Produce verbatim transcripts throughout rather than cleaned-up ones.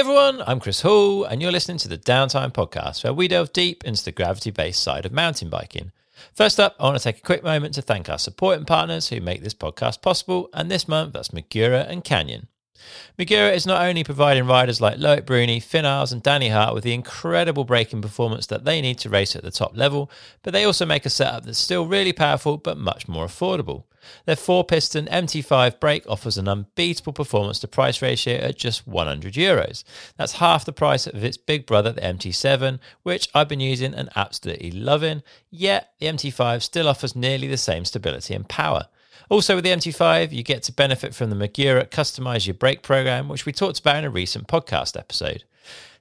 Hey everyone, I'm Chris Hall, and you're listening to the Downtime Podcast, where we delve deep into the gravity-based side of mountain biking. First up, I want to take a quick moment to thank our supporting partners who make this podcast possible, and this month that's Magura and Canyon. Magura is not only providing riders like Loic Bruni, Finn Finnars and Danny Hart with the incredible braking performance that they need to race at the top level, but they also make a setup that's still really powerful but much more affordable. Their four-piston M T five brake offers an unbeatable performance to price ratio at just one hundred euros. That's half the price of its big brother, the M T seven, which I've been using and absolutely loving, yet the M T five still offers nearly the same stability and power. Also with the M T five, you get to benefit from the Magura Customize Your Brake program, which we talked about in a recent podcast episode.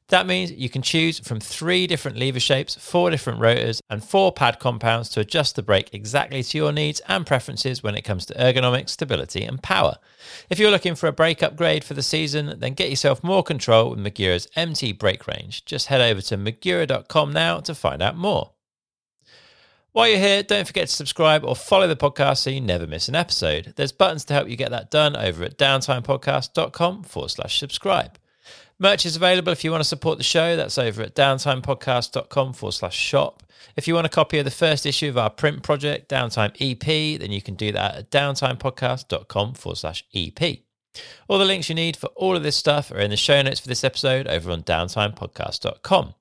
That means you can choose from three different lever shapes, four different rotors, and four pad compounds to adjust the brake exactly to your needs and preferences when it comes to ergonomics, stability, and power. If you're looking for a brake upgrade for the season, then get yourself more control with Magura's M T brake range. Just head over to magura dot com now to find out more. While you're here, don't forget to subscribe or follow the podcast so you never miss an episode. There's buttons to help you get that done over at downtimepodcast.com forward slash subscribe. Merch is available if you want to support the show. That's over at downtimepodcast.com forward slash shop. If you want a copy of the first issue of our print project, Downtime E P, then you can do that at downtimepodcast.com forward slash EP. All the links you need for all of this stuff are in the show notes for this episode over on downtimepodcast dot com.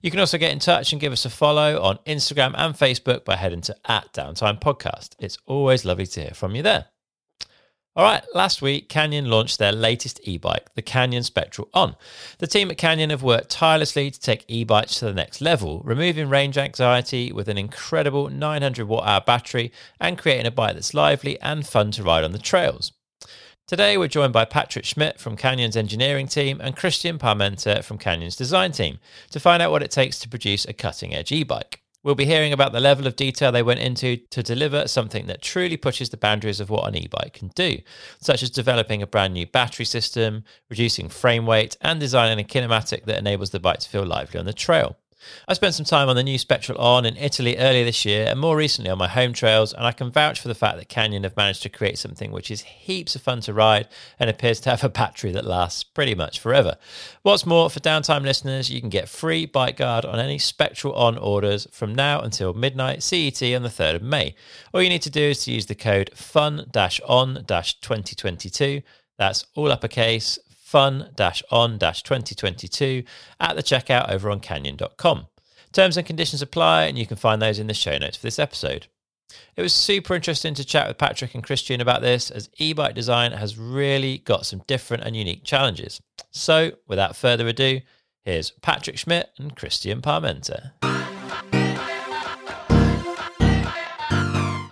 You can also get in touch and give us a follow on Instagram and Facebook by heading to at Downtime Podcast. It's always lovely to hear from you there. All right, last week, Canyon launched their latest e-bike, the Canyon Spectral On. The team at Canyon have worked tirelessly to take e-bikes to the next level, removing range anxiety with an incredible nine hundred watt hour battery and creating a bike that's lively and fun to ride on the trails. Today, we're joined by Patrick Schmidt from Canyon's engineering team and Christian Parmenter from Canyon's design team to find out what it takes to produce a cutting-edge e-bike. We'll be hearing about the level of detail they went into to deliver something that truly pushes the boundaries of what an e-bike can do, such as developing a brand new battery system, reducing frame weight, and designing a kinematic that enables the bike to feel lively on the trail. I spent some time on the new Spectral On in Italy earlier this year and more recently on my home trails, and I can vouch for the fact that Canyon have managed to create something which is heaps of fun to ride and appears to have a battery that lasts pretty much forever. What's more, for Downtime listeners, you can get free bike guard on any Spectral On orders from now until midnight C E T on the third of May. All you need to do is to use the code fun on twenty twenty-two, that's all uppercase, fun on twenty twenty-two at the checkout over on canyon dot com. Terms and conditions apply, and you can find those in the show notes for this episode. It was super interesting to chat with Patrick and Christian about this, as e-bike design has really got some different and unique challenges. So without further ado, here's Patrick Schmidt and Christian Parmenter.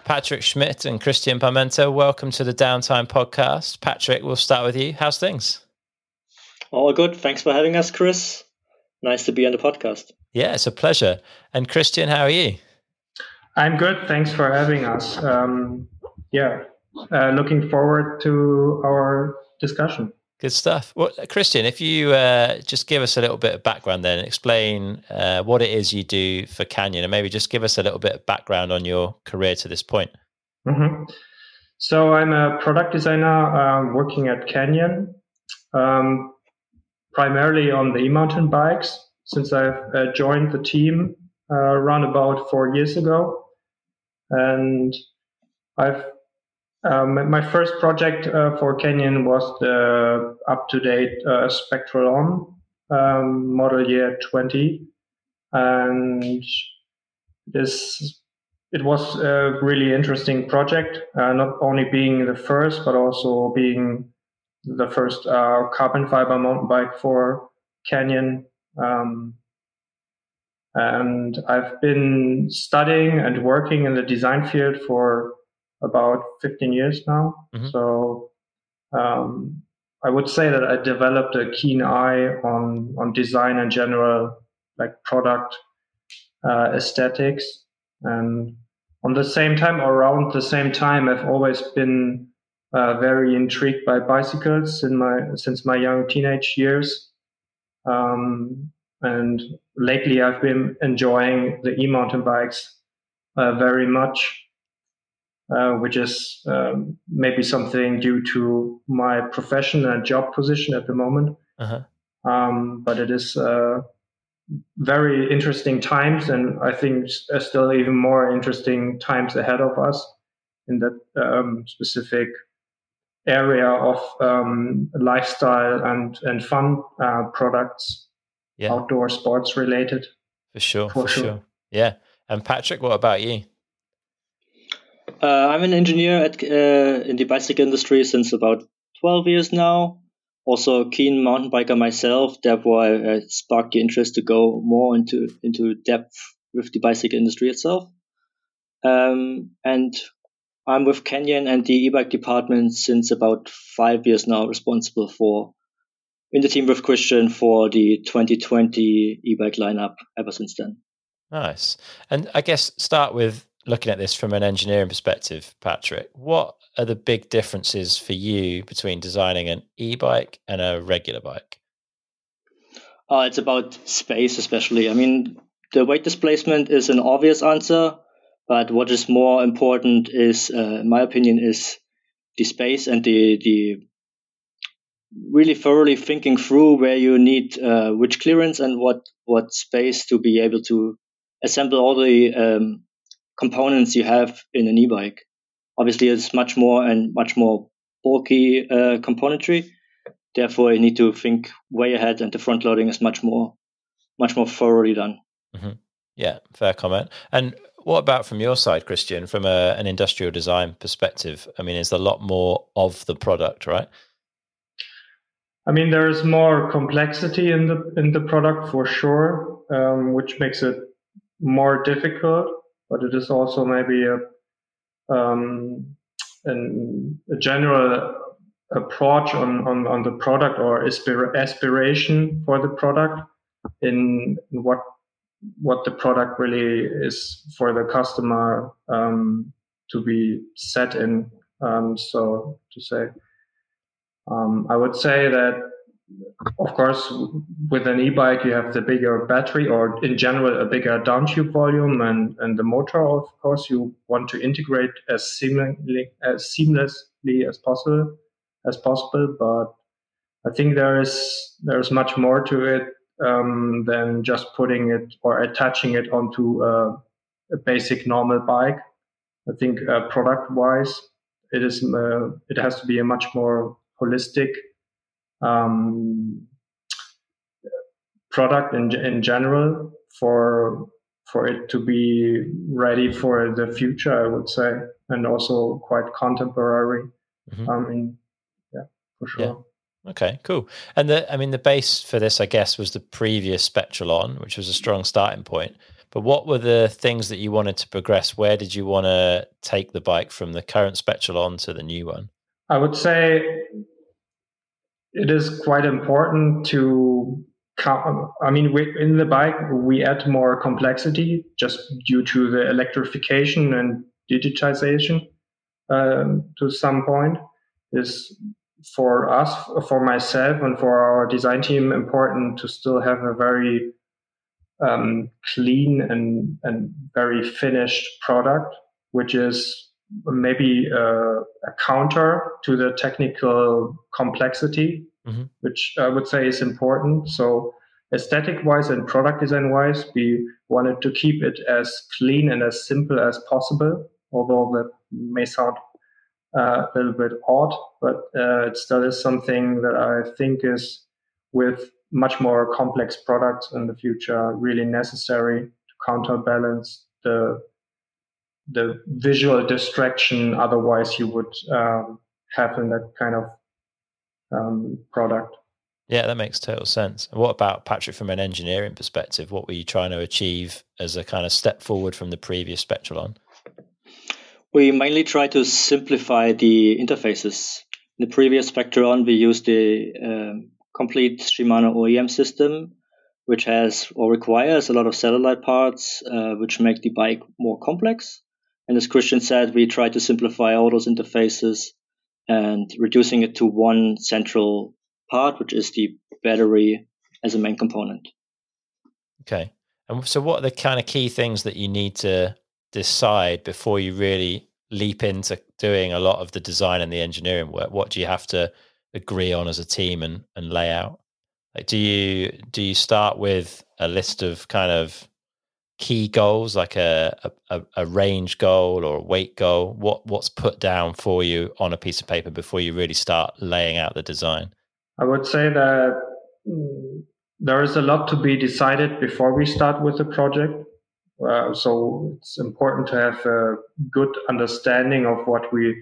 Patrick Schmidt and Christian Parmenter, welcome to the Downtime Podcast. Patrick, we'll start with you. How's things? All good. Thanks for having us, Chris. Nice to be on the podcast. Yeah, it's a pleasure. And Christian, how are you? I'm good. Thanks for having us. Um, yeah, uh, looking forward to our discussion. Good stuff. Well, Christian, if you uh, just give us a little bit of background then, explain uh, what it is you do for Canyon, and maybe just give us a little bit of background on your career to this point. Mm-hmm. So I'm a product designer uh, working at Canyon. Um, primarily on the e-mountain bikes, since I've uh, joined the team uh, around about four years ago. And I've um, my first project uh, for Canyon was the up-to-date uh, Spectral On um, model year twenty. And this it was a really interesting project, uh, not only being the first, but also being the first uh, carbon fiber mountain bike for Canyon. Um, and I've been studying and working in the design field for about fifteen years now. Mm-hmm. So um, I would say that I developed a keen eye on, on design in general, like product uh, aesthetics. And on the same time, around the same time, I've always been Uh, very intrigued by bicycles in my since my young teenage years, um, and lately I've been enjoying the e-mountain bikes uh, very much, uh, which is um, maybe something due to my profession and job position at the moment. Uh-huh. Um, but it is uh, very interesting times, and I think still even more interesting times ahead of us in that um, specific area of um, lifestyle and, and fun uh, products, yeah. outdoor sports related. For sure, for, for sure. sure. Yeah. And Patrick, what about you? Uh, I'm an engineer at uh, in the bicycle industry since about twelve years now. Also a keen mountain biker myself, therefore I, I sparked the interest to go more into, into depth with the bicycle industry itself. Um, and I'm with Canyon and the e-bike department since about five years now, responsible for, in the team with Christian, for the twenty twenty e-bike lineup ever since then. Nice. And I guess start with looking at this from an engineering perspective, Patrick, what are the big differences for you between designing an e-bike and a regular bike? Uh, it's about space, especially. I mean, the weight displacement is an obvious answer, but what is more important is, uh, in my opinion, is the space and the the really thoroughly thinking through where you need uh, which clearance and what, what space to be able to assemble all the um, components you have in an e-bike. Obviously, it's much more and much more bulky uh, componentry. Therefore, you need to think way ahead, and the front loading is much more, much more thoroughly done. Mm-hmm. Yeah, fair comment. And what about from your side, Christian, from a, an industrial design perspective? I mean, is there a lot more of the product, right? I mean, there is more complexity in the in the product for sure, um, which makes it more difficult. But it is also maybe a Um, and a general approach on, on, on the product or aspira- aspiration for the product in what what the product really is for the customer um, to be set in. Um, so to say, um, I would say that, of course, with an e-bike, you have the bigger battery or in general, a bigger downtube volume and, and the motor, of course, you want to integrate as seamlessly, as seamlessly as possible, as possible. But I think there is, there is much more to it um, than just putting it or attaching it onto a, a basic normal bike. I think uh, product wise, it is, uh, it has to be a much more holistic Um, product in in general for for it to be ready for the future, I would say, and also quite contemporary. Mm-hmm. I mean, yeah, for sure. Yeah. Okay, cool. And the I mean, the base for this, I guess, was the previous Spectral On, which was a strong starting point. But what were the things that you wanted to progress? Where did you want to take the bike from the current Spectral On to the new one? I would say it is quite important to, I mean, we, in the bike, we add more complexity just due to the electrification and digitization um, to some point. Is for us, for myself and for our design team, important to still have a very um, clean and, and very finished product, which is maybe uh, a counter to the technical complexity, mm-hmm. which I would say is important. So aesthetic-wise and product design-wise, we wanted to keep it as clean and as simple as possible, although that may sound uh, a little bit odd, but uh, it still is something that I think is, with much more complex products in the future, really necessary to counterbalance the the visual distraction otherwise you would um, have in that kind of um, product. Yeah, that makes total sense. And what about, Patrick, from an engineering perspective, what were you trying to achieve as a kind of step forward from the previous Spectral On? We mainly tried to simplify the interfaces. In the previous Spectral On, we used the um, complete Shimano O E M system, which has or requires a lot of satellite parts, uh, which make the bike more complex. And as Christian said, we try to simplify all those interfaces and reducing it to one central part, which is the battery as a main component. Okay. And so what are the kind of key things that you need to decide before you really leap into doing a lot of the design and the engineering work? What do you have to agree on as a team and, and lay out? Like, do you do you start with a list of kind of key goals, like a a, a range goal or a weight goal? What what's put down for you on a piece of paper before you really start laying out the design? I would say that there is a lot to be decided before we start with the project. Uh, so it's important to have a good understanding of what we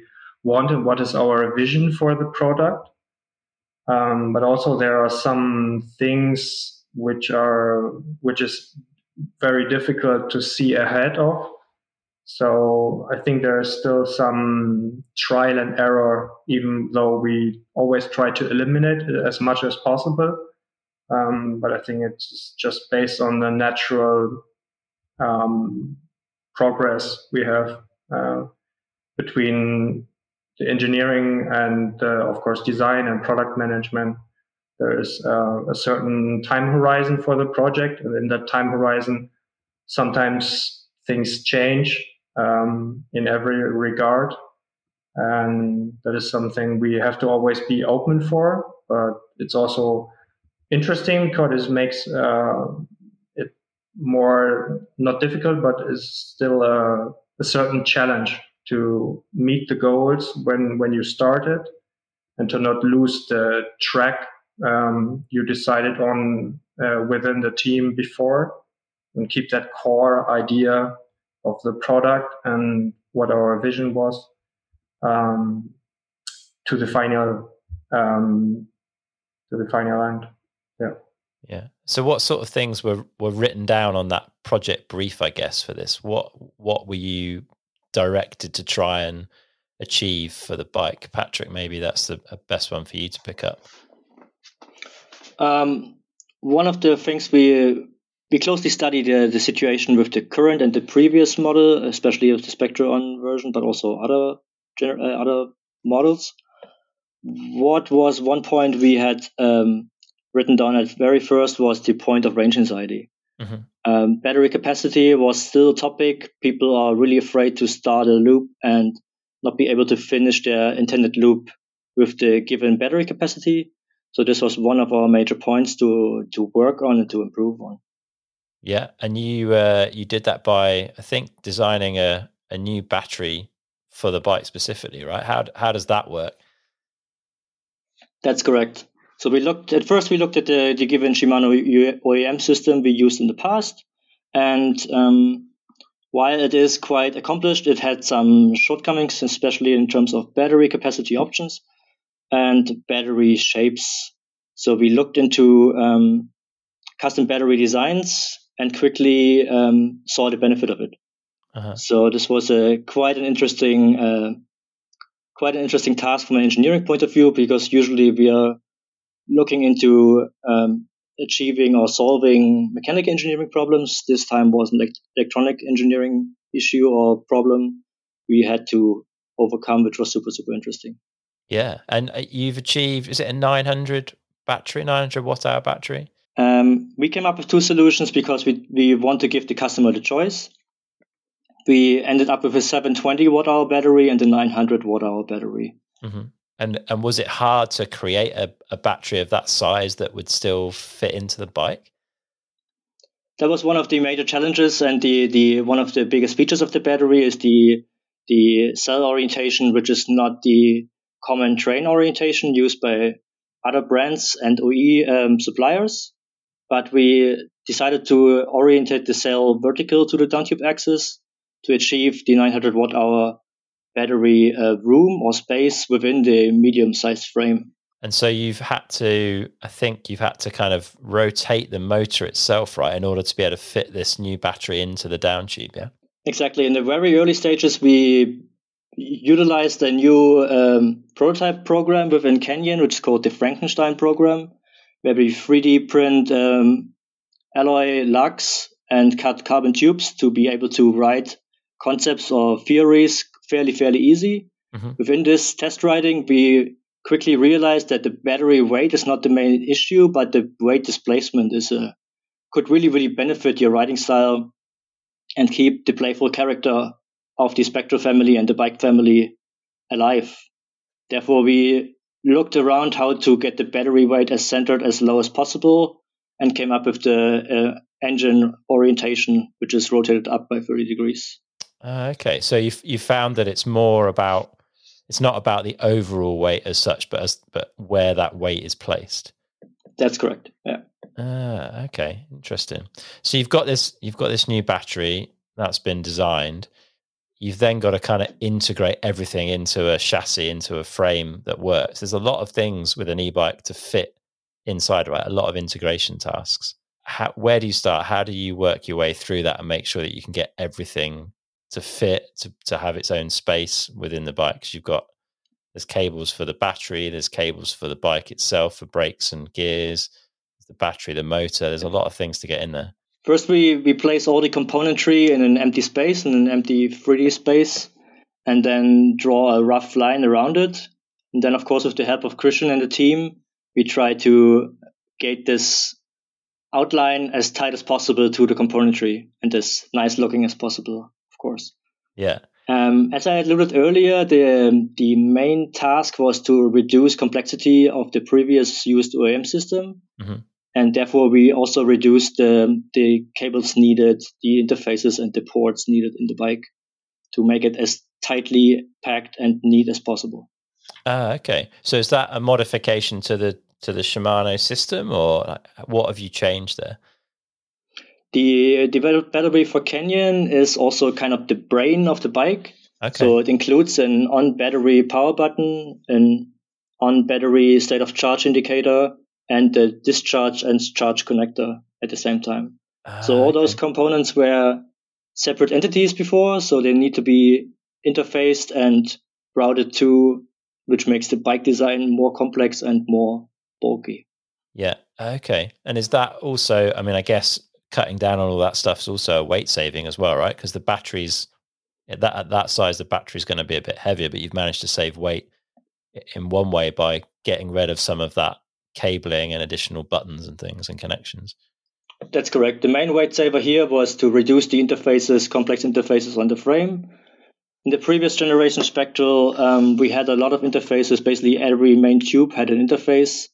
want and what is our vision for the product. Um, but also there are some things which are which is very difficult to see ahead of. So I think there is still some trial and error, even though we always try to eliminate it as much as possible. Um, but I think it's just based on the natural um, progress we have uh, between the engineering and, uh, of course, design and product management. There is uh, a certain time horizon for the project, and in that time horizon, sometimes things change um, in every regard, and that is something we have to always be open for. But it's also interesting because it makes uh, it more not difficult, but is still a, a certain challenge to meet the goals when when you started, and to not lose the track um, you decided on uh, within the team before, and keep that core idea of the product and what our vision was um, to the final um, to the final end. Yeah. Yeah. So what sort of things were, were written down on that project brief, I guess, for this? What what were you directed to try and achieve for the bike? Patrick, maybe that's the best one for you to pick up. Um, one of the things we we closely studied uh, the situation with the current and the previous model, especially with the Spectral version, but also other gener- uh, other models. What was one point we had um, written down at very first was the point of range anxiety. Mm-hmm. Um, battery capacity was still a topic. People are really afraid to start a loop and not be able to finish their intended loop with the given battery capacity. So this was one of our major points to to work on and to improve on. Yeah, and you uh, you did that by, I think, designing a, a new battery for the bike specifically, right? How how does that work? That's correct. So we looked at first. We looked at the, the given Shimano O E M system we used in the past, and um, while it is quite accomplished, it had some shortcomings, especially in terms of battery capacity options and battery shapes. So we looked into um, custom battery designs and quickly um, saw the benefit of it. Uh-huh. So this was a quite an interesting, uh, quite an interesting task from an engineering point of view, because usually we are looking into um, achieving or solving mechanical engineering problems. This time was an electronic engineering issue or problem we had to overcome, which was super, super interesting. Yeah. And you've achieved, is it a nine hundred battery, nine hundred watt hour battery? Um, we came up with two solutions because we, we want to give the customer the choice. We ended up with a seven hundred twenty watt hour battery and a nine hundred watt hour battery. Mm-hmm. And and was it hard to create a, a battery of that size that would still fit into the bike? That was one of the major challenges, and the, the one of the biggest features of the battery is the the cell orientation, which is not the common train orientation used by other brands and O E um, suppliers. But we decided to orientate the cell vertical to the downtube axis to achieve the nine hundred watt hour battery uh, room or space within the medium-sized frame. And so you've had to, I think you've had to kind of rotate the motor itself, right, in order to be able to fit this new battery into the downtube, yeah? Exactly. In the very early stages, we utilized a new um, prototype program within Canyon, which is called the Frankenstein Program, where we three D print um, alloy lugs and cut carbon tubes to be able to write concepts or theories fairly, fairly easy. Mm-hmm. Within this test riding, we quickly realized that the battery weight is not the main issue, but the weight displacement is a, could really, really benefit your riding style and keep the playful character of the Spectral family and the bike family alive. Therefore, we looked around how to get the battery weight as centered as low as possible, and came up with the uh, engine orientation, which is rotated up by thirty degrees. Uh, okay, so you you found that it's more about, it's not about the overall weight as such, but as but where that weight is placed. That's correct. Yeah. Ah, okay, interesting. So you've got this, you've got this new battery that's been designed. You've then got to kind of integrate everything into a chassis, into a frame that works. There's a lot of things with an e-bike to fit inside, right? A lot of integration tasks. How, where do you start? How do you work your way through that and make sure that you can get everything to fit, to, to have its own space within the bike? Because you've got, there's cables for the battery, there's cables for the bike itself, for brakes and gears, the battery, the motor. There's a lot of things to get in there. First, we, we place all the componentry in an empty space, in an empty three D space, and then draw a rough line around it. And then, of course, with the help of Christian and the team, we try to get this outline as tight as possible to the componentry and as nice looking as possible, of course. Yeah. Um, as I alluded earlier, the the main task was to reduce complexity of the previous used O E M system. Mm-hmm. And therefore, we also reduced the the cables needed, the interfaces and the ports needed in the bike to make it as tightly packed and neat as possible. Ah, okay. So is that a modification to the to the Shimano system, or what have you changed there? The developed battery for Canyon is also kind of the brain of the bike. Okay. So it includes an on-battery power button, an on-battery state of charge indicator, and the discharge and charge connector at the same time. Ah, so all okay. those components were separate entities before, so they need to be interfaced and routed to, which makes the bike design more complex and more bulky. Yeah, okay. And is that also, I mean, I guess, cutting down on all that stuff is also a weight saving as well, right? Because the batteries at that, at that size, the battery is going to be a bit heavier, but you've managed to save weight in one way by getting rid of some of that cabling and additional buttons and things and connections. That's correct. The main weight saver here was to reduce the interfaces, complex interfaces on the frame. In the previous generation Spectral, um, we had a lot of interfaces. Basically every main tube had an interface,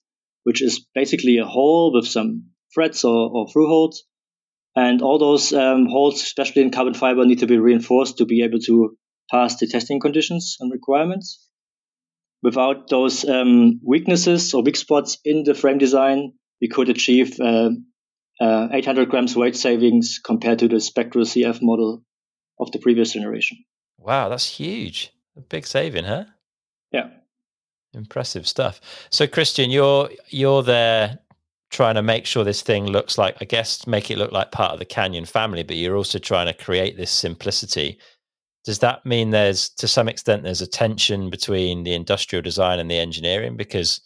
which is basically a hole with some threads or, or through holes. And all those um, holes, especially in carbon fiber, need to be reinforced to be able to pass the testing conditions and requirements. Without those um, weaknesses or weak spots in the frame design, we could achieve uh, uh, eight hundred grams weight savings compared to the Spectral C F model of the previous generation. Wow, that's huge. A big saving, huh? Yeah. Impressive stuff. So, Christian, you're you're there trying to make sure this thing looks like, I guess, make it look like part of the Canyon family, but you're also trying to create this simplicity. Does that mean there's, to some extent, there's a tension between the industrial design and the engineering? Because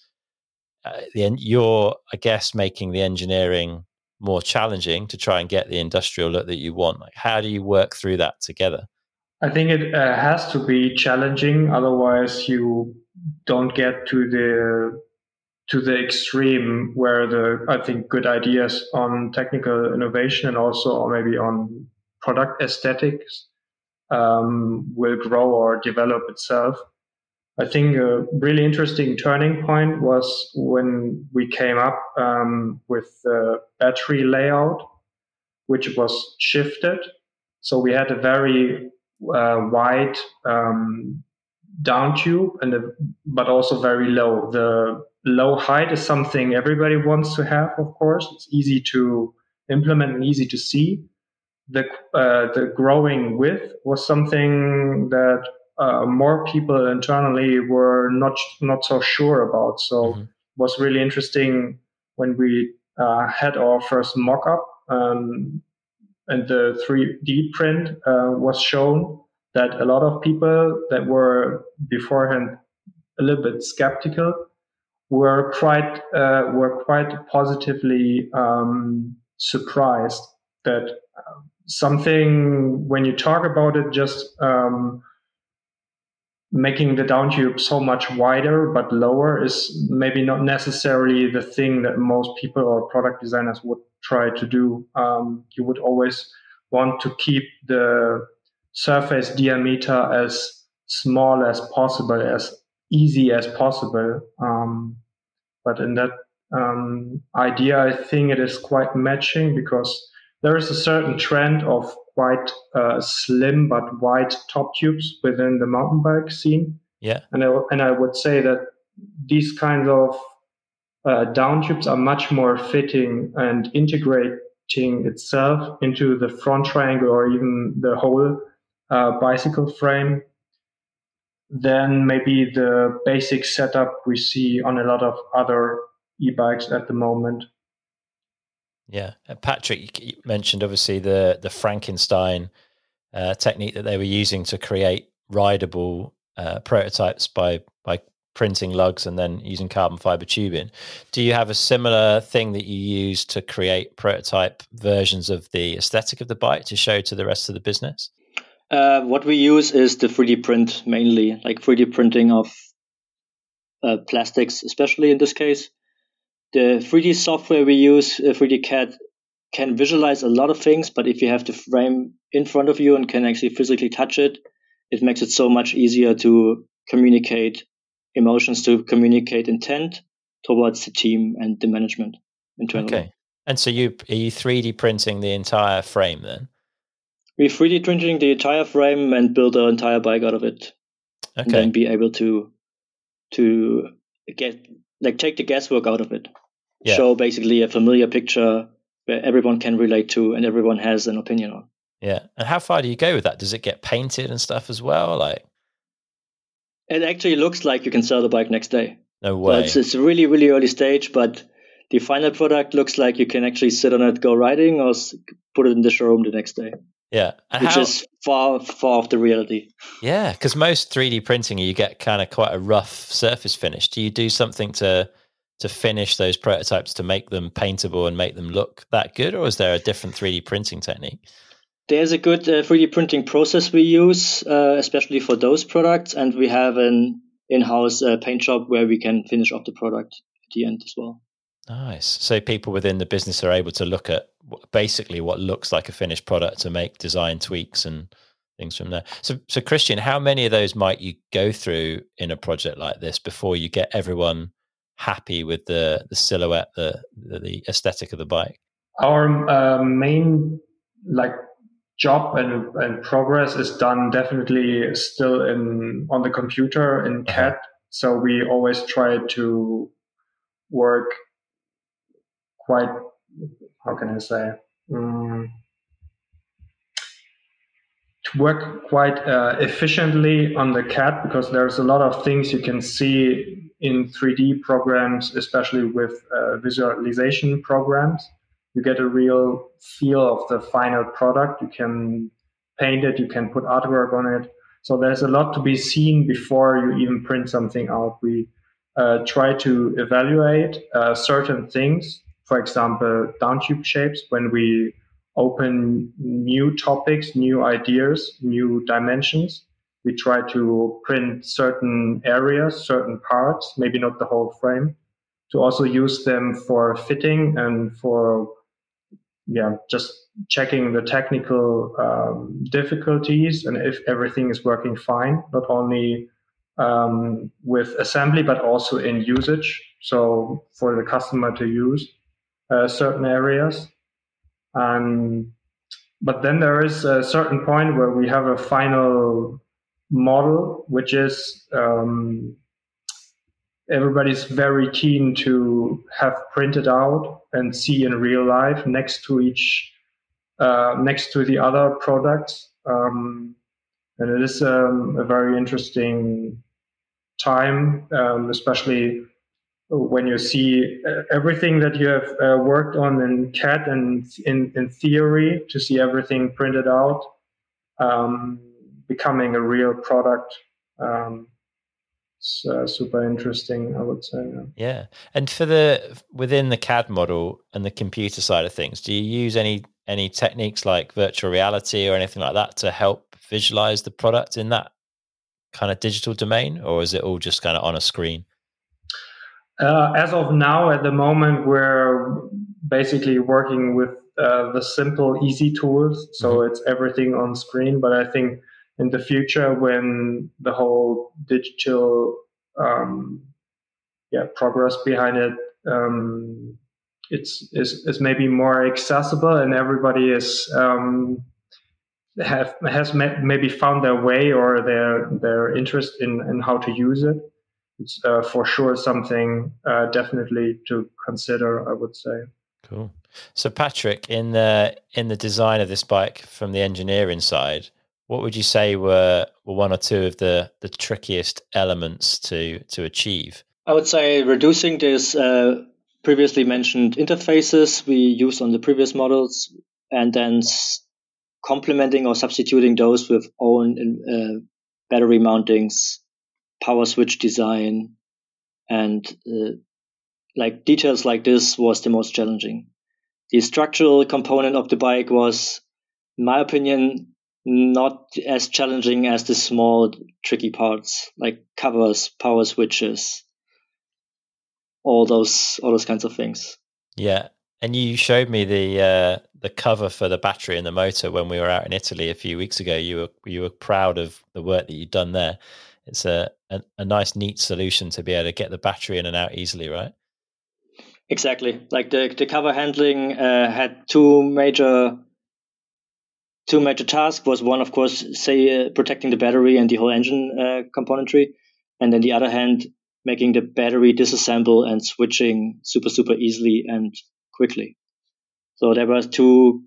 uh, the, you're, I guess, making the engineering more challenging to try and get the industrial look that you want. Like, how do you work through that together? I think it uh, has to be challenging. Otherwise, you don't get to the... to the extreme where the, I think, good ideas on technical innovation and also or maybe on product aesthetics um, will grow or develop itself. I think a really interesting turning point was when we came up um, with the battery layout, which was shifted. So we had a very uh, wide um, down tube, and a, but also very low. The low height is something everybody wants to have, of course. It's easy to implement and easy to see. The uh, the growing width was something that uh, more people internally were not not so sure about. So mm-hmm. It was really interesting when we uh, had our first mock-up um, and the three D print uh, was shown that a lot of people that were beforehand a little bit skeptical were quite uh, were quite positively um, surprised that something, when you talk about it, just um, making the downtube so much wider but lower is maybe not necessarily the thing that most people or product designers would try to do. Um, you would always want to keep the surface diameter as small as possible, as easy as possible. Um, but in that um, idea, I think it is quite matching, because there is a certain trend of quite uh, slim but wide top tubes within the mountain bike scene. Yeah, and I, and I would say that these kinds of uh, down tubes are much more fitting and integrating itself into the front triangle or even the whole uh, bicycle frame than maybe the basic setup we see on a lot of other e-bikes at the moment. Yeah, and Patrick, you mentioned obviously the the Frankenstein uh, technique that they were using to create rideable Uh, prototypes by by printing lugs and then using carbon fiber tubing. Do you have a similar thing that you use to create prototype versions of the aesthetic of the bike to show to the rest of the business? Uh, what we use is the three D print mainly, like three D printing of uh, plastics, especially in this case. The three D software we use, uh, three D C A D, can visualize a lot of things, but if you have the frame in front of you and can actually physically touch it, it makes it so much easier to communicate emotions, to communicate intent towards the team and the management internally. Okay. And so you are you three D printing the entire frame then? We're three D printing the entire frame and build our entire bike out of it. Okay. And then be able to to get like take the guesswork out of it. Yeah. Show basically a familiar picture where everyone can relate to and everyone has an opinion on. Yeah. And how far do you go with that? Does it get painted and stuff as well? Like, it actually looks like you can sell the bike next day. No way. So it's, it's a really, really early stage, but the final product looks like you can actually sit on it, go riding, or put it in the showroom the next day. Yeah. And which how... is far, far off the reality. Yeah. Because most three D printing, you get kind of quite a rough surface finish. Do you do something to to finish those prototypes to make them paintable and make them look that good? Or is there a different three D printing technique? There's a good uh, three D printing process we use, uh, especially for those products, and we have an in-house uh, paint shop where we can finish off the product at the end as well. Nice. So people within the business are able to look at basically what looks like a finished product to make design tweaks and things from there. So, so Christian, how many of those might you go through in a project like this before you get everyone happy with the the silhouette, the the, the aesthetic of the bike? Our uh, main like job and, and progress is done definitely still in on the computer in C A D. So we always try to work quite, how can I say, um, to work quite uh, efficiently on the C A D, because there's a lot of things you can see in three D programs, especially with uh, visualization programs. You get a real feel of the final product. You can paint it, you can put artwork on it. So there's a lot to be seen before you even print something out. We uh, try to evaluate uh, certain things, for example, downtube shapes. When we open new topics, new ideas, new dimensions, we try to print certain areas, certain parts, maybe not the whole frame, to also use them for fitting and for yeah, just checking the technical um, difficulties and if everything is working fine, not only um, with assembly, but also in usage. So for the customer to use uh, certain areas. Um, but then there is a certain point where we have a final model, which is um, everybody's very keen to have printed out and see in real life next to each, uh, next to the other products. Um, and it is um, a very interesting time, um, especially when you see everything that you have uh, worked on in C A D and in, in theory, to see everything printed out, um, becoming a real product. Um, It's uh, super interesting, I would say. Yeah. yeah. And for the within the C A D model and the computer side of things, do you use any any techniques like virtual reality or anything like that to help visualize the product in that kind of digital domain, or is it all just kind of on a screen? Uh, as of now, at the moment, we're basically working with uh, the simple, easy tools. So mm-hmm. It's everything on screen, but I think in the future, when the whole digital um, yeah, progress behind it. Um, it's is is maybe more accessible, and everybody is um, have has maybe found their way or their their interest in in how to use it. It's uh, for sure something uh, definitely to consider, I would say. Cool. So Patrick, in the in the design of this bike from the engineering side, what would you say were, were one or two of the, the trickiest elements to, to achieve? I would say reducing these uh, previously mentioned interfaces we used on the previous models, and then complementing or substituting those with own uh, battery mountings, power switch design, and uh, like details like this was the most challenging. The structural component of the bike was, in my opinion, not as challenging as the small tricky parts like covers, power switches, all those all those kinds of things. Yeah, and you showed me the uh, the cover for the battery and the motor when we were out in Italy a few weeks ago. You were you were proud of the work that you'd done there. It's a, a, a nice, neat solution to be able to get the battery in and out easily, right? Exactly. Like the, the cover handling uh, had two major two major tasks. Was one, of course, say uh, protecting the battery and the whole engine uh, componentry, and then the other hand, making the battery disassemble and switching super, super easily and quickly. So there were two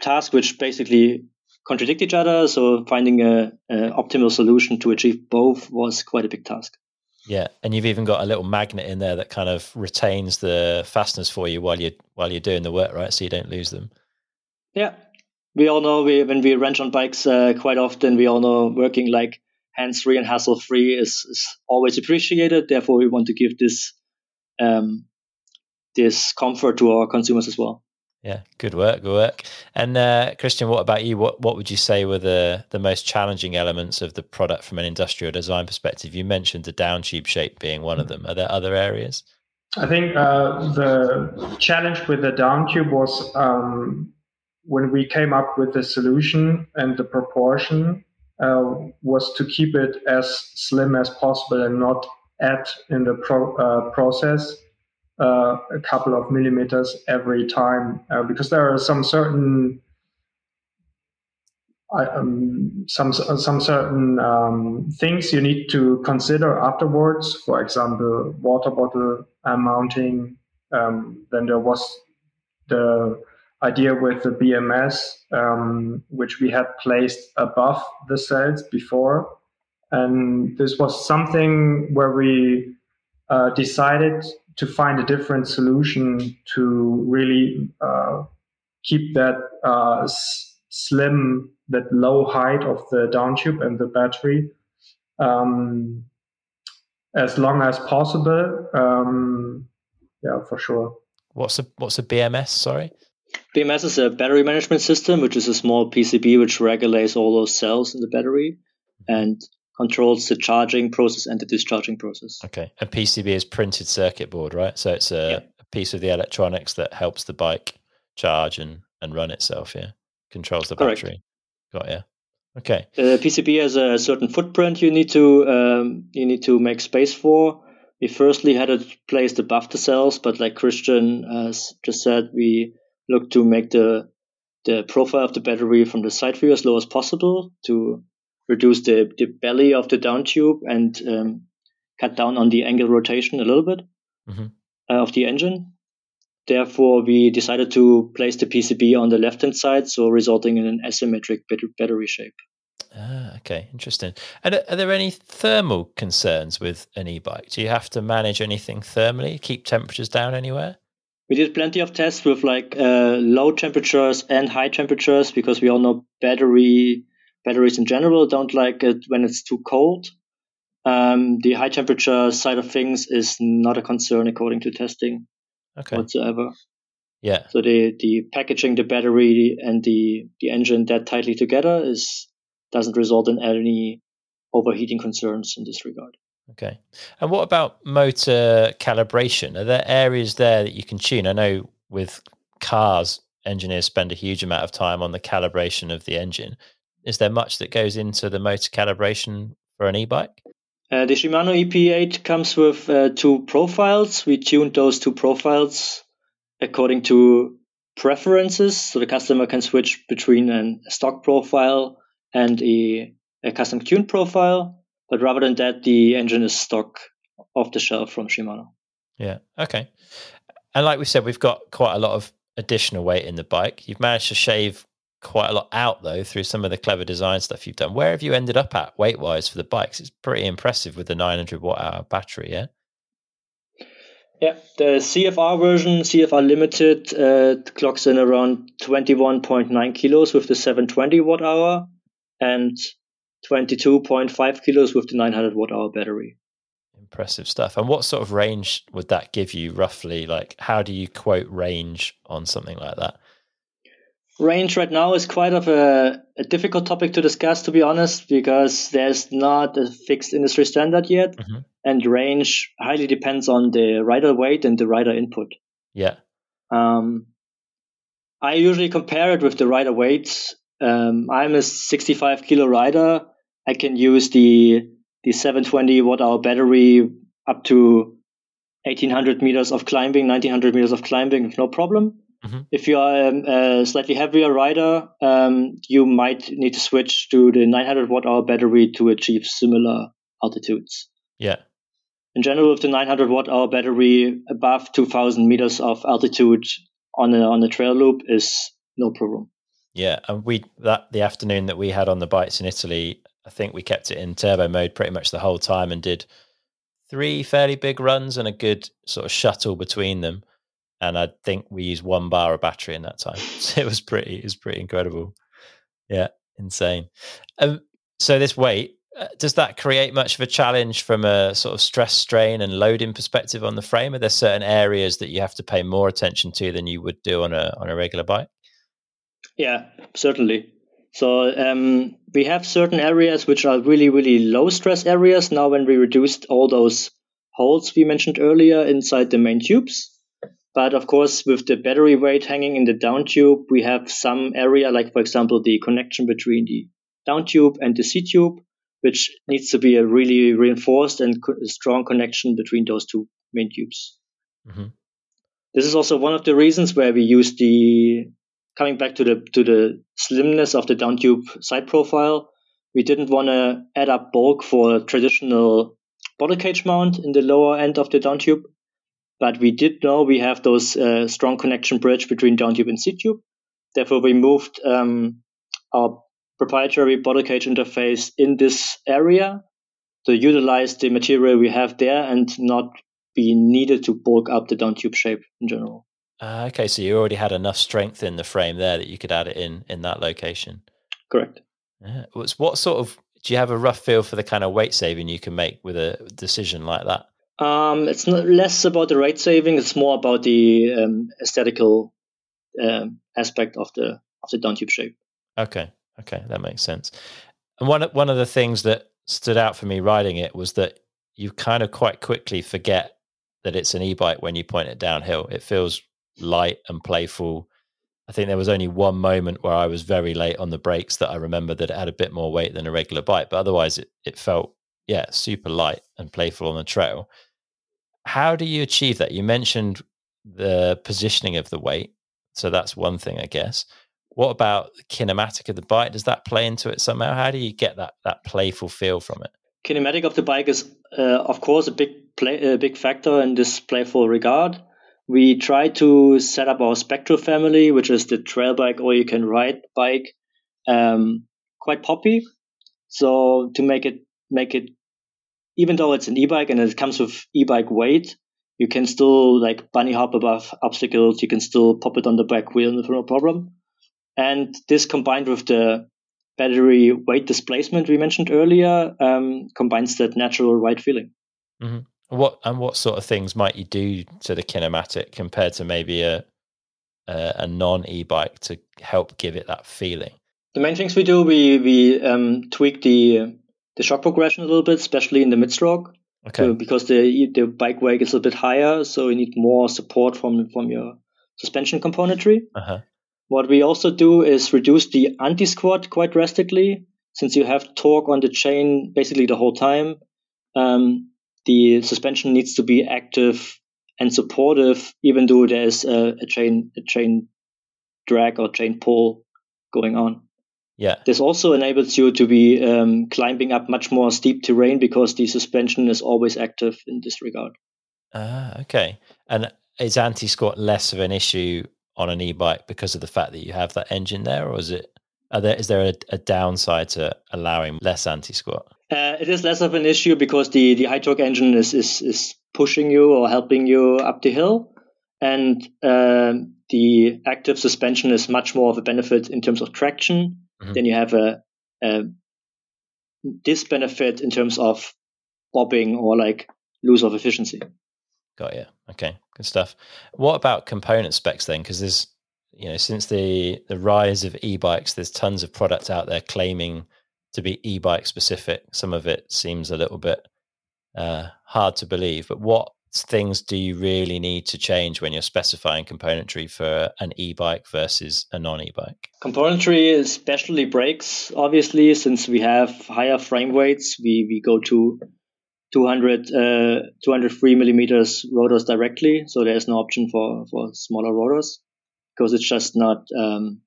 tasks which basically contradict each other, so finding a, a optimal solution to achieve both was quite a big task. Yeah, and you've even got a little magnet in there that kind of retains the fasteners for you while you while you're doing the work, right? So you don't lose them. Yeah, we all know we, when we wrench on bikes uh, quite often, we all know working like hands-free and hassle-free is, is always appreciated. Therefore, we want to give this um, this comfort to our consumers as well. Yeah, good work, good work. And uh, Christian, what about you? What what would you say were the, the most challenging elements of the product from an industrial design perspective? You mentioned the down tube shape being one of them. Are there other areas? I think uh, the challenge with the down tube was um, when we came up with the solution and the proportion uh, was to keep it as slim as possible and not add in the pro, uh, process Uh, a couple of millimeters every time, uh, because there are some certain um, some some certain um, things you need to consider afterwards. For example, water bottle uh, mounting. Um, then there was the idea with the B M S, um, which we had placed above the cells before, and this was something where we uh, decided to find a different solution to really uh, keep that uh, s- slim, that low height of the downtube and the battery um, as long as possible. Um, yeah, for sure. What's a what's a B M S? Sorry, B M S is a battery management system, which is a small P C B which regulates all those cells in the battery and controls the charging process and the discharging process. Okay. A P C B is printed circuit board, right? So it's a, yeah. a piece of the electronics that helps the bike charge and, and run itself, yeah? Controls the Correct. Battery. Got yeah. Okay. The P C B has a certain footprint you need to um, you need to make space for. We firstly had it placed above the cells, but like Christian uh, just said, we looked to make the the profile of the battery from the side view as low as possible to reduce the, the belly of the down tube and um, cut down on the angle rotation a little bit mm-hmm. uh, of the engine. Therefore, we decided to place the P C B on the left-hand side, so resulting in an asymmetric battery shape. Ah, okay, interesting. And are, are there any thermal concerns with an e-bike? Do you have to manage anything thermally, keep temperatures down anywhere? We did plenty of tests with like uh, low temperatures and high temperatures, because we all know battery... Batteries in general don't like it when it's too cold. Um, the high temperature side of things is not a concern according to testing okay. whatsoever. Yeah. So the, the packaging the battery and the, the engine that tightly together is doesn't result in any overheating concerns in this regard. Okay. And what about motor calibration? Are there areas there that you can tune? I know with cars, engineers spend a huge amount of time on the calibration of the engine. Is there much that goes into the motor calibration for an e-bike? Uh, the Shimano E P eight comes with uh, two profiles. We tuned those two profiles according to preferences, so the customer can switch between an, a stock profile and a, a custom tuned profile. But rather than that, the engine is stock off the shelf from Shimano. Yeah. Okay. And like we said, we've got quite a lot of additional weight in the bike. You've managed to shave quite a lot out though through some of the clever design stuff you've done. Where have you ended up at weight wise for the bikes? It's pretty impressive with the nine hundred watt hour battery. Yeah. Yeah. The C F R version, C F R Limited, uh, clocks in around twenty-one point nine kilos with the seven twenty watt hour and twenty-two point five kilos with the nine hundred watt hour battery. Impressive stuff. And what sort of range would that give you roughly? Like, how do you quote range on something like that? Range right now is quite of a, a difficult topic to discuss, to be honest, because there's not a fixed industry standard yet. Mm-hmm. And range highly depends on the rider weight and the rider input. Yeah. Um, I usually compare it with the rider weight. Um, I'm a sixty-five kilo rider. I can use the the seven twenty watt hour battery up to eighteen hundred meters of climbing, nineteen hundred meters of climbing, no problem. Mm-hmm. If you are um, a slightly heavier rider, um, you might need to switch to the nine hundred watt hour battery to achieve similar altitudes. Yeah. In general, with the nine hundred watt hour battery, above two thousand meters of altitude on a on a trail loop is no problem. Yeah, and we that the afternoon that we had on the bikes in Italy, I think we kept it in turbo mode pretty much the whole time and did three fairly big runs and a good sort of shuttle between them. And I think we used one bar of battery in that time. So it was pretty, it was pretty incredible. Yeah, insane. Um, so this weight, uh, does that create much of a challenge from a sort of stress, strain and loading perspective on the frame? Are there certain areas that you have to pay more attention to than you would do on a on a regular bike? Yeah, certainly. So um, we have certain areas which are really, really low stress areas. Now when we reduced all those holes we mentioned earlier inside the main tubes. But of course, with the battery weight hanging in the down tube, we have some area, like for example, the connection between the down tube and the C tube, which needs to be a really reinforced and co- strong connection between those two main tubes. Mm-hmm. This is also one of the reasons where we use the, coming back to the to the slimness of the down tube side profile, we didn't want to add up bulk for a traditional bottle cage mount in the lower end of the down tube. But we did know we have those uh, strong connection bridge between down tube and C-tube. Therefore, we moved um, our proprietary bottle cage interface in this area to utilize the material we have there and not be needed to bulk up the down tube shape in general. Uh, okay, so you already had enough strength in the frame there that you could add it in in that location. Correct. Yeah. What sort of, do you have a rough feel for the kind of weight saving you can make with a decision like that? Um, it's not less about the rate saving. It's more about the um, aesthetical um, aspect of the of the down tube shape. Okay, okay, that makes sense. And one one of the things that stood out for me riding it was that you kind of quite quickly forget that it's an e-bike when you point it downhill. It feels light and playful. I think there was only one moment where I was very late on the brakes that I remember that it had a bit more weight than a regular bike, but otherwise it it felt yeah super light and playful on the trail. How do you achieve that? You mentioned the positioning of the weight. So that's one thing, I guess. What about the kinematic of the bike? Does that play into it somehow? How do you get that that playful feel from it? Kinematic of the bike is, uh, of course, a big, play, a big factor in this playful regard. We try to set up our Spectral family, which is the trail bike or you can ride bike, um, quite poppy. So to make it make it even though it's an e-bike and it comes with e-bike weight, you can still like bunny hop above obstacles. You can still pop it on the back wheel, no problem. And this combined with the battery weight displacement we mentioned earlier um, combines that natural ride feeling. Mm-hmm. What and what sort of things might you do to the kinematic compared to maybe a a, a non-e-bike to help give it that feeling? The main things we do, we we um, tweak the the shock progression a little bit, especially in the mid-stroke, okay. So because the the bike weight is a bit higher, so you need more support from, from your suspension componentry. Uh-huh. What we also do is reduce the anti-squat quite drastically, since you have torque on the chain basically the whole time. um, the suspension needs to be active and supportive, even though there is a, a chain a chain drag or chain pull going on. Yeah, this also enables you to be um, climbing up much more steep terrain because the suspension is always active in this regard. Ah, okay. And is anti-squat less of an issue on an e-bike because of the fact that you have that engine there, or is it? Are there is there a, a downside to allowing less anti-squat? Uh, it is less of an issue because the the high torque engine is is is pushing you or helping you up the hill, and uh, the active suspension is much more of a benefit in terms of traction. Mm-hmm. Then you have a, a disbenefit in terms of bobbing or like lose of efficiency. Got you. Okay, good stuff. What about component specs then? Because there's, you know, since the, the rise of e-bikes, there's tons of products out there claiming to be e-bike specific. Some of it seems a little bit uh, hard to believe. But what things do you really need to change when you're specifying componentry for an e-bike versus a non-e-bike? Componentry, especially brakes, obviously, since we have higher frame weights, we, we go to two hundred, uh, two hundred three millimeters rotors directly. So there's no option for, for smaller rotors because it's just not um,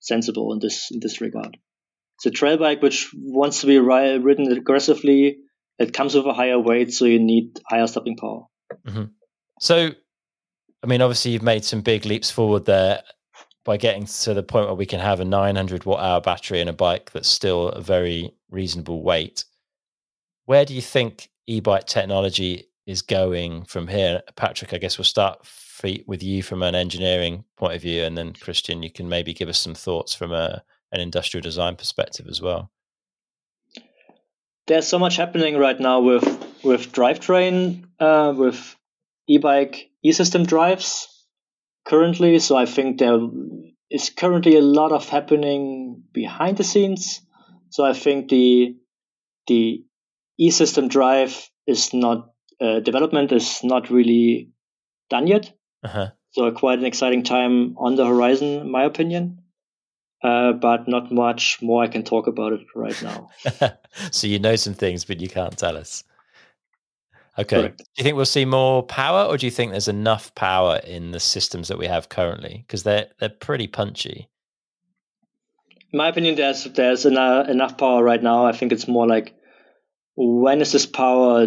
sensible in this in this regard. It's a trail bike which wants to be ri- ridden aggressively. It comes with a higher weight, so you need higher stopping power. Mm-hmm. So, I mean, obviously you've made some big leaps forward there by getting to the point where we can have a nine hundred watt hour battery in a bike that's still a very reasonable weight. Where do you think e-bike technology is going from here? Patrick, I guess we'll start with you from an engineering point of view, and then Christian, you can maybe give us some thoughts from a, an industrial design perspective as well. There's so much happening right now with, with drivetrain, uh, with e-bike, e-system drives currently. So I think there is currently a lot of happening behind the scenes. So I think the the E-system drive is not uh, development is not really done yet, uh-huh. So quite an exciting time on the horizon, in my opinion. Uh, but not much more I can talk about it right now. So you know some things, but you can't tell us. Okay. Correct. Do you think we'll see more power, or do you think there's enough power in the systems that we have currently? Because they're they're pretty punchy. In my opinion, there's there's enough enough power right now. I think it's more like, when is this power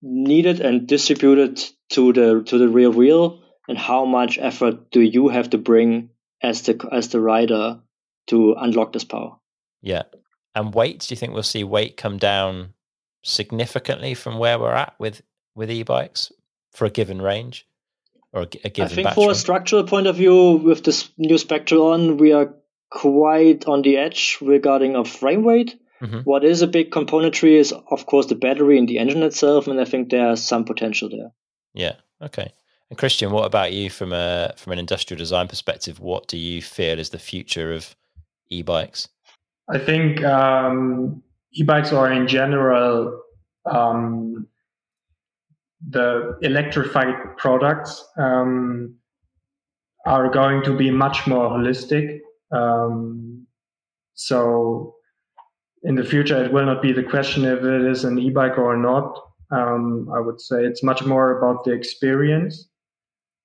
needed and distributed to the to the rear wheel, and how much effort do you have to bring as the as the rider to unlock this power? Yeah, and weight. Do you think we'll see weight come down significantly from where we're at with with e-bikes for a given range or a, a given? I think for a structural point of view, with this new Spectral on, we are quite on the edge regarding our frame weight. Mm-hmm. What is a big componentry is, of course, the battery and the engine itself, and I think there's some potential there. Yeah. Okay. And Christian, what about you from a from an industrial design perspective? What do you feel is the future of e-bikes? I think um, e-bikes are in general um, the electrified products um, are going to be much more holistic. Um, so. In the future, it will not be the question if it is an e-bike or not. Um, I would say it's much more about the experience.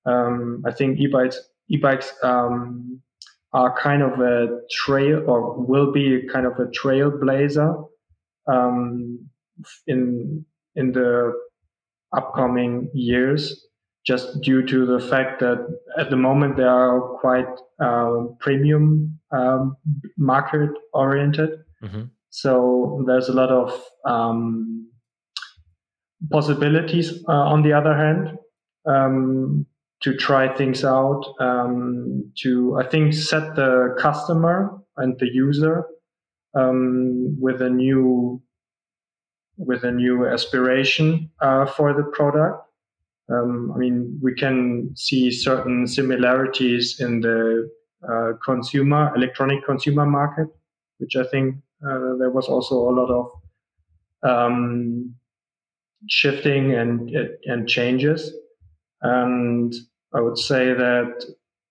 Um, I think e-bikes e-bikes um, are kind of a trail, or will be kind of a trailblazer um, in in the upcoming years, just due to the fact that at the moment they are quite uh, premium um, market oriented. Mm-hmm. So there's a lot of um, possibilities, uh, on the other hand, um, to try things out, um, to, I think, set the customer and the user um, with a new with a new aspiration uh, for the product. Um, I mean, we can see certain similarities in the uh, consumer, electronic consumer market, which I think Uh, there was also a lot of um, shifting and and changes, and I would say that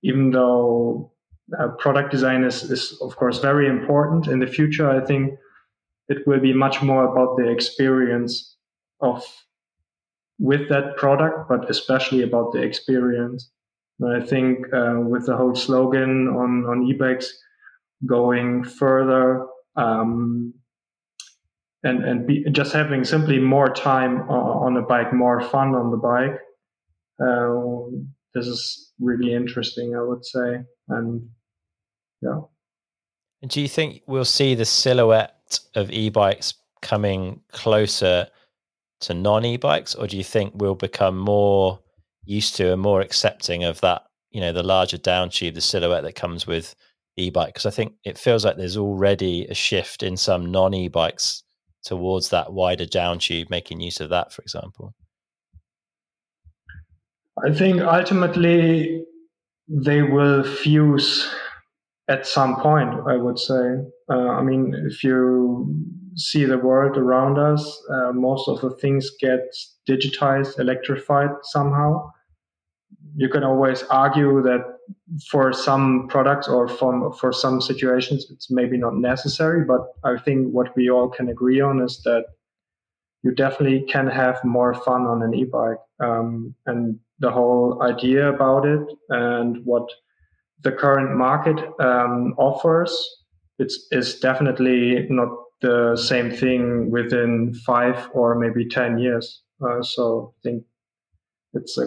even though uh, product design is, is of course very important in the future, I think it will be much more about the experience of with that product, but especially about the experience. And I think uh, with the whole slogan on, on e-bikes going further um, and, and be, just having simply more time on the bike, more fun on the bike, uh, this is really interesting, I would say. And yeah. And do you think we'll see the silhouette of e-bikes coming closer to non-e-bikes, or do you think we'll become more used to and more accepting of that, you know, the larger down tube, the silhouette that comes with e-bike? Because I think it feels like there's already a shift in some non-e-bikes towards that wider down tube, making use of that, for example. I think ultimately they will fuse at some point, I would say. Uh, I mean, if you see the world around us, uh, most of the things get digitized, electrified somehow. You can always argue that for some products or from, for some situations, it's maybe not necessary, but I think what we all can agree on is that you definitely can have more fun on an e-bike. Um, and the whole idea about it and what the current market um, offers, it's is definitely not the same thing within five or maybe ten years. Uh, so I think it's a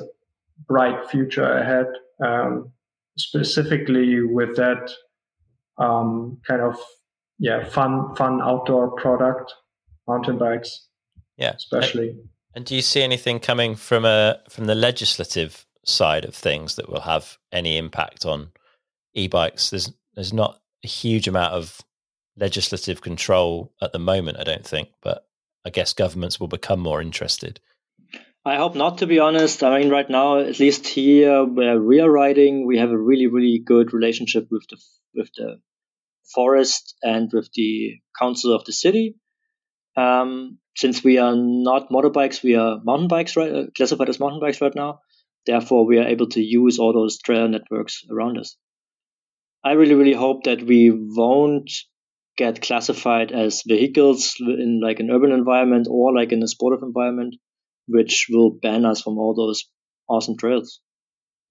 bright future ahead, um, specifically with that um, kind of yeah fun fun outdoor product, mountain bikes. Yeah, especially. And, and do you see anything coming from a from the legislative side of things that will have any impact on e-bikes? There's there's not a huge amount of legislative control at the moment, I don't think, but I guess governments will become more interested. I hope not, to be honest. I mean, right now, at least here where we are riding, we have a really, really good relationship with the with the forest and with the council of the city. Um, since we are not motorbikes, we are mountain bikes, right, classified as mountain bikes right now. Therefore, we are able to use all those trail networks around us. I really, really hope that we won't get classified as vehicles in like an urban environment or like in a sportive environment, which will ban us from all those awesome trails.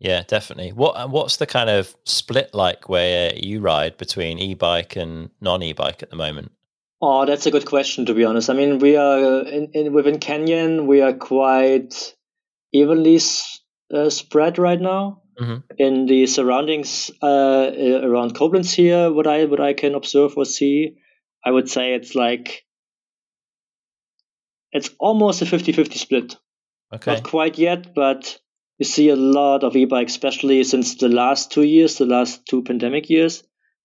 Yeah, definitely. What What's the kind of split like where you ride between e-bike and non-e-bike at the moment? Oh, that's a good question, to be honest. I mean, we are in, in within Canyon, we are quite evenly s- uh, spread right now. Mm-hmm. In the surroundings uh, around Koblenz here, what I what I can observe or see, I would say it's like it's almost a fifty-fifty split. Okay. Not quite yet, but you see a lot of e-bikes, especially since the last two years, the last two pandemic years,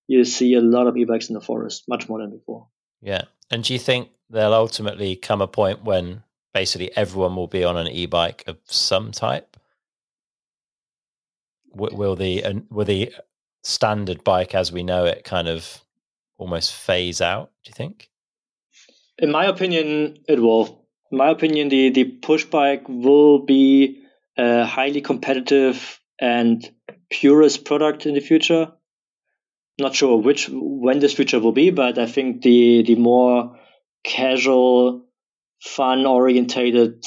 you see a lot of e-bikes in the forest, much more than before. Yeah. And do you think there'll ultimately come a point when basically everyone will be on an e-bike of some type? Will the will the standard bike as we know it kind of almost phase out, do you think? In my opinion, it will. In my opinion, the, the push bike will be a highly competitive and purist product in the future. Not sure which when this future will be, but I think the, the more casual, fun-orientated,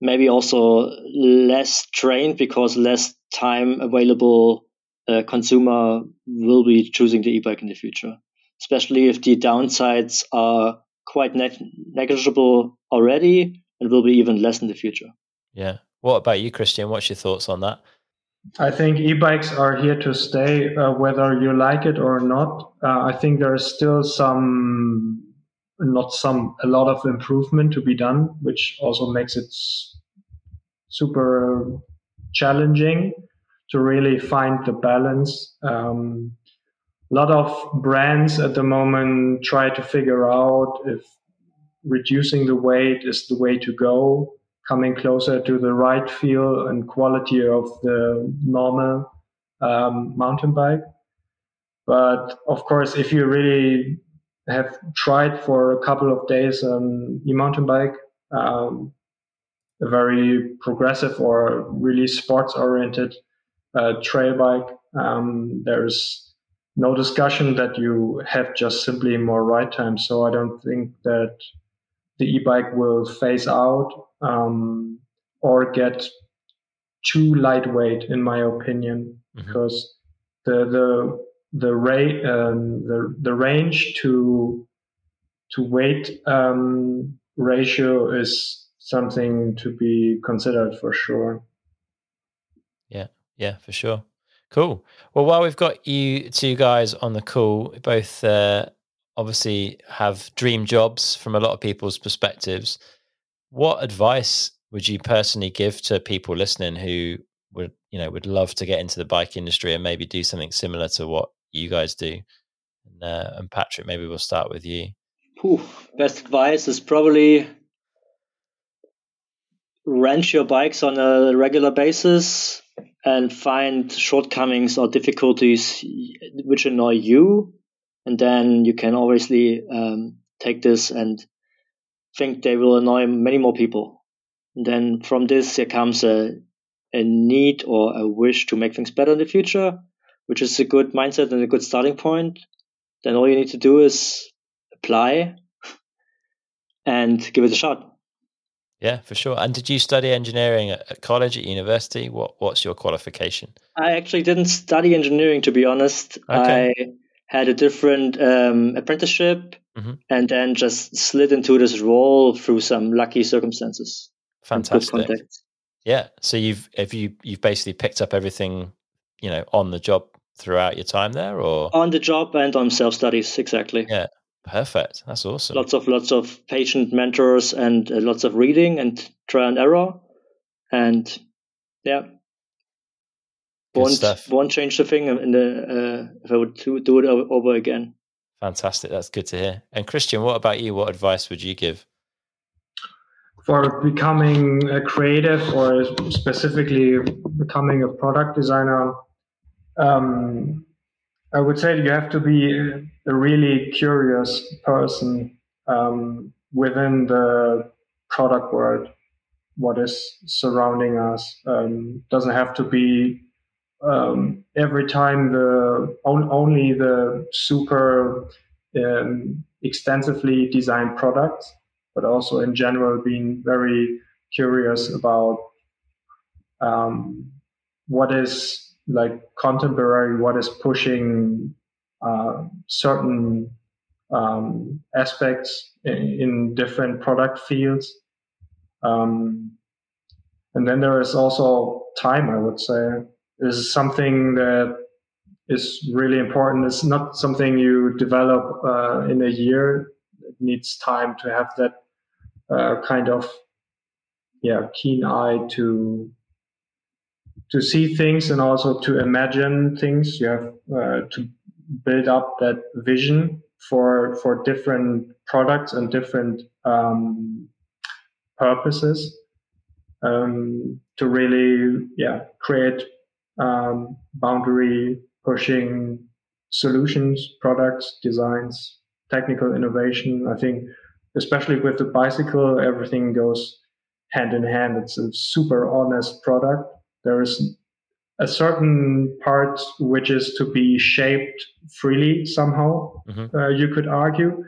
maybe also less trained because less time available uh, consumer will be choosing the e-bike in the future, especially if the downsides are quite ne- negligible already and will be even less in the future. Yeah. What about you, Christian? What's your thoughts on that? I think e-bikes are here to stay, uh, whether you like it or not. Uh, I think there is still some, not some, a lot of improvement to be done, which also makes it super challenging to really find the balance. Um, a lot of brands at the moment try to figure out if reducing the weight is the way to go, coming closer to the ride feel and quality of the normal um, mountain bike. But of course, if you really have tried for a couple of days an e-mountain bike, um, a very progressive or really sports-oriented uh, trail bike, um, there's no discussion that you have just simply more ride time. So I don't think that the e-bike will phase out um, or get too lightweight, in my opinion, mm-hmm. because the the the rate um, the the range to to weight um, ratio is something to be considered for sure. Yeah, yeah, for sure. Cool. Well, while we've got you two guys on the call, both uh, obviously have dream jobs from a lot of people's perspectives. What advice would you personally give to people listening who would, you know, would love to get into the bike industry and maybe do something similar to what you guys do? And, uh, and Patrick, maybe we'll start with you. Oof. Best advice is probably wrench your bikes on a regular basis and find shortcomings or difficulties which annoy you. And then you can obviously um, take this and think they will annoy many more people. And then from this, there comes a, a need or a wish to make things better in the future, which is a good mindset and a good starting point. Then all you need to do is apply and give it a shot. Yeah, for sure. And did you study engineering at college, at university? What What's your qualification? I actually didn't study engineering, to be honest. Okay. I had a different um, apprenticeship mm-hmm. and then just slid into this role through some lucky circumstances. Fantastic. Yeah. So you've have you you've basically picked up everything, you know, on the job throughout your time there, or on the job and on self studies, exactly. Yeah. Perfect. That's awesome. Lots of lots of patient mentors and uh, lots of reading and trial and error, and yeah, won't won't change the thing. In the uh, if I would do it over again. Fantastic. That's good to hear. And Christian, what about you? What advice would you give for becoming a creative, or specifically becoming a product designer? Um, I would say you have to be a really curious person um, within the product world, what is surrounding us. Um, doesn't have to be um, every time the on, only the super um, extensively designed product, but also in general being very curious about um, what is like contemporary, what is pushing uh, certain um, aspects in, in different product fields. Um, and then there is also time, I would say. This is something that is really important. It's not something you develop uh, in a year. It needs time to have that uh, kind of yeah, keen eye to to see things and also to imagine things. You have uh, to build up that vision for for different products and different um, purposes um, to really yeah create um, boundary pushing solutions, products, designs, technical innovation. I think especially with the bicycle, everything goes hand in hand. It's a super honest product. There is a certain part which is to be shaped freely somehow, mm-hmm. uh, you could argue.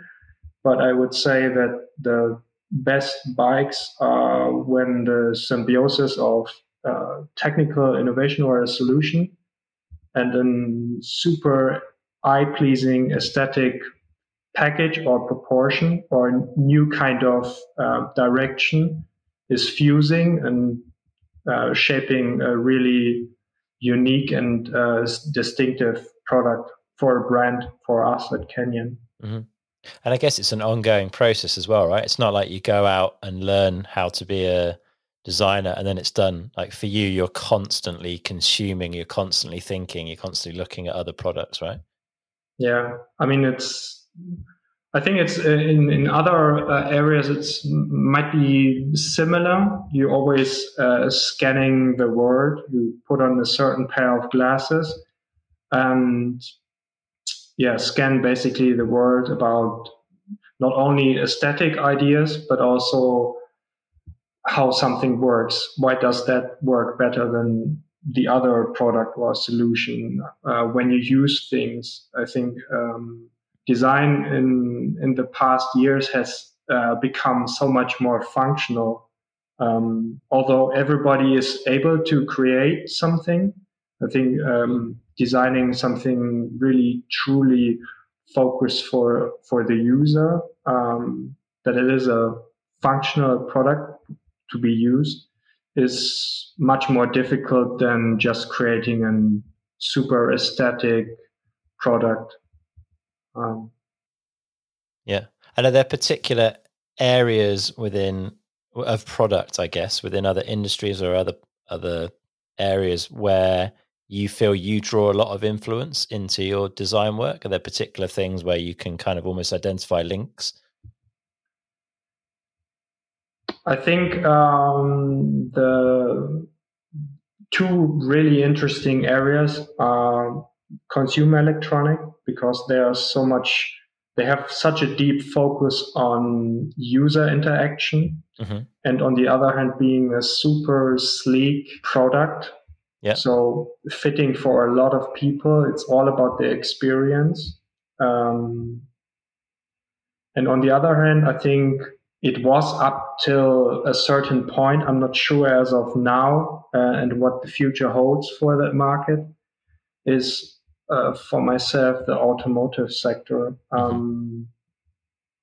But I would say that the best bikes are when the symbiosis of uh, technical innovation or a solution and then super eye-pleasing aesthetic package or proportion or new kind of uh, direction is fusing and Uh, shaping a really unique and uh, distinctive product for a brand for us at Canyon. Mm-hmm. And I guess it's an ongoing process as well, right? It's not like you go out and learn how to be a designer and then it's done. Like for you, you're constantly consuming, you're constantly thinking, you're constantly looking at other products, right? Yeah. I mean, it's... I think it's in, in other uh, areas, it's might be similar. You're always uh, scanning the world. You put on a certain pair of glasses and yeah, scan basically the world about not only aesthetic ideas, but also how something works. Why does that work better than the other product or solution? Uh, when you use things, I think, um, design in in the past years has uh, become so much more functional. Um, although everybody is able to create something, I think um, designing something really truly focused for for the user, um, that it is a functional product to be used, is much more difficult than just creating a super aesthetic product. Um, yeah, and are there particular areas within of product, I guess, within other industries or other other areas where you feel you draw a lot of influence into your design work? Are there particular things where you can kind of almost identify links? I think um, the two really interesting areas are consumer electronic, because they are so much, they have such a deep focus on user interaction, mm-hmm. and on the other hand, being a super sleek product. Yeah. So fitting for a lot of people, it's all about the experience. Um, and on the other hand, I think it was up till a certain point. I'm not sure as of now uh, and what the future holds for that market is, Uh, for myself, the automotive sector. Um,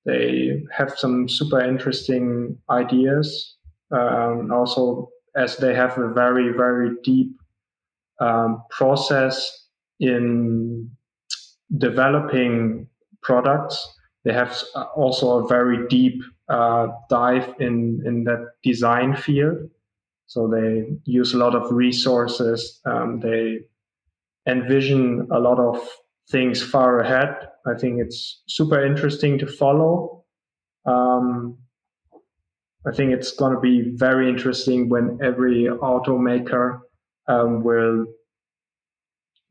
they have some super interesting ideas. Um, also, as they have a very, very deep um, process in developing products, they have also a very deep uh, dive in, in that design field. So they use a lot of resources. Um, they envision a lot of things far ahead. I think it's super interesting to follow. Um, I think it's going to be very interesting when every automaker um, will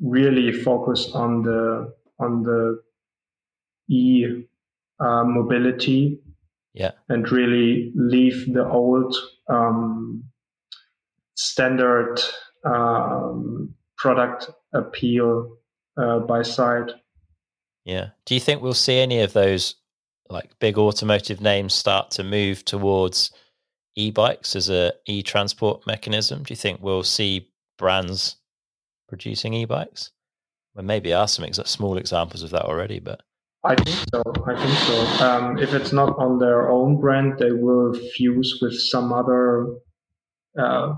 really focus on the on the e uh, mobility, yeah, and really leave the old um, standard um, product appeal uh, by side. Yeah. Do you think we'll see any of those like big automotive names start to move towards e-bikes as a e-transport mechanism? Do you think we'll see brands producing e-bikes? Well, maybe are some ex- small examples of that already, but I think so. I think so. Um, if it's not on their own brand, they will fuse with some other uh,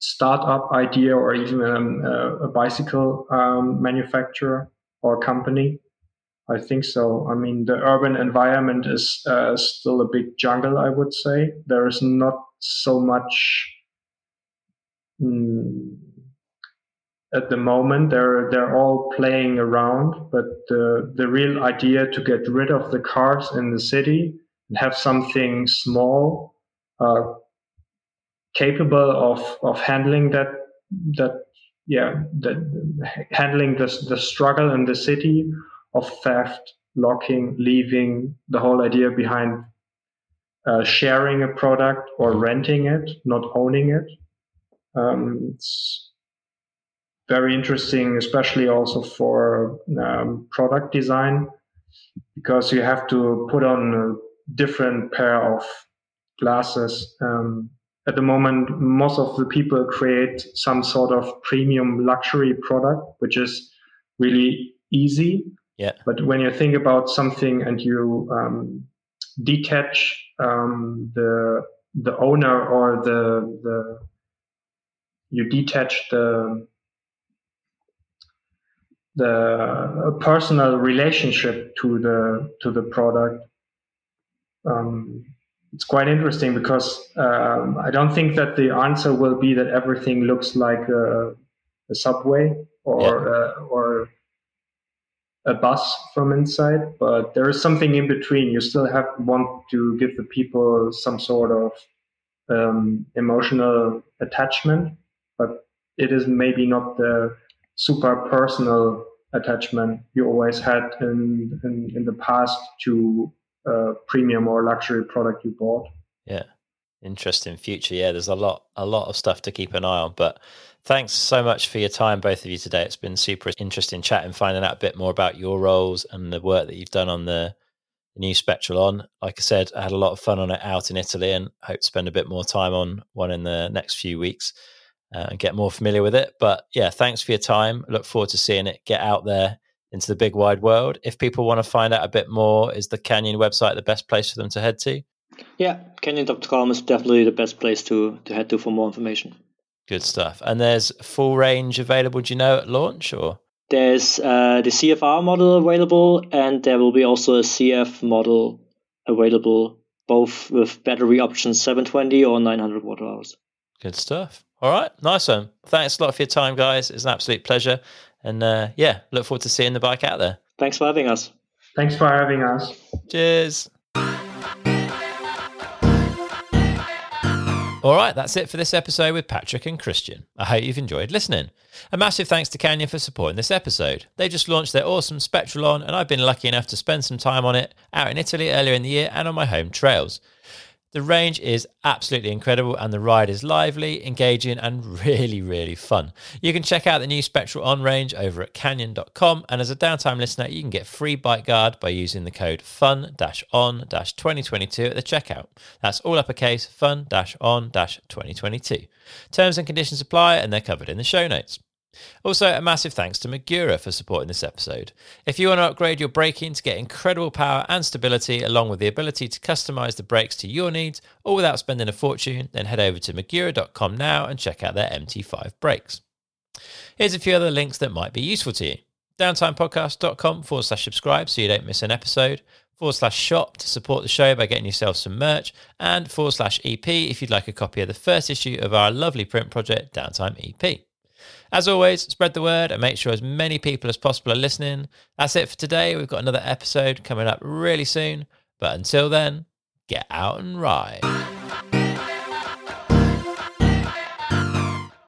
startup idea, or even um, uh, a bicycle um, manufacturer or company. I think so. I mean, the urban environment is uh, still a big jungle, I would say. There is not so much um, at the moment. They're they're all playing around, but the the real idea to get rid of the cars in the city and have something small, uh, capable of, of handling that that yeah that handling the the struggle in the city of theft, locking, leaving, the whole idea behind uh, sharing a product or renting it, not owning it. Um, it's very interesting, especially also for um, product design, because you have to put on a different pair of glasses. Um, At the moment, most of the people create some sort of premium luxury product, which is really easy. Yeah. But when you think about something and you um, detach um, the the owner or the the you detach the the personal relationship to the to the product. Um, It's quite interesting, because um, I don't think that the answer will be that everything looks like a, a subway or yeah. a, or a bus from inside, but there is something in between. You still have want to give the people some sort of um, emotional attachment, but it is maybe not the super personal attachment you always had in in, in the past to Uh, premium or luxury product you bought. Yeah, interesting future. Yeah, there's a lot a lot of stuff to keep an eye on, but thanks so much for your time, both of you, today. It's been super interesting chat and finding out a bit more about your roles and the work that you've done on the new Spectral on. Like I said, I had a lot of fun on it out in Italy, and hope to spend a bit more time on one in the next few weeks uh, and get more familiar with it. But yeah, thanks for your time. Look forward to seeing it get out there into the big wide world. If people want to find out a bit more, is the Canyon website the best place for them to head to? Yeah, canyon dot com is definitely the best place to to head to for more information. Good stuff. And there's full range available, do you know, at launch? Or there's uh, the C F R model available, and there will be also a C F model available, both with battery options seven twenty or nine hundred watt hours. Good stuff. All right, nice one. Thanks a lot for your time, guys. It's an absolute pleasure. And uh, yeah, look forward to seeing the bike out there. Thanks for having us. Thanks for having us. Cheers. All right, that's it for this episode with Patrick and Christian. I hope you've enjoyed listening. A massive thanks to Canyon for supporting this episode. They just launched their awesome Spectral on, and I've been lucky enough to spend some time on it out in Italy earlier in the year and on my home trails. The range is absolutely incredible, and the ride is lively, engaging, and really, really fun. You can check out the new Spectral On range over at canyon dot com, and as a Downtime listener, you can get free bike guard by using the code fun dash on dash twenty twenty-two at the checkout. That's all uppercase, fun dash on dash twenty twenty-two. Terms and conditions apply, and they're covered in the show notes. Also, a massive thanks to Magura for supporting this episode. If you want to upgrade your braking to get incredible power and stability, along with the ability to customize the brakes to your needs, all without spending a fortune, then head over to magura dot com now and check out their M T five brakes. Here's a few other links that might be useful to you. downtimepodcast.com forward slash subscribe so you don't miss an episode, forward slash shop to support the show by getting yourself some merch, and forward slash E P if you'd like a copy of the first issue of our lovely print project, Downtime E P. As always, spread the word and make sure as many people as possible are listening. That's it for today. We've got another episode coming up really soon. But until then, get out and ride.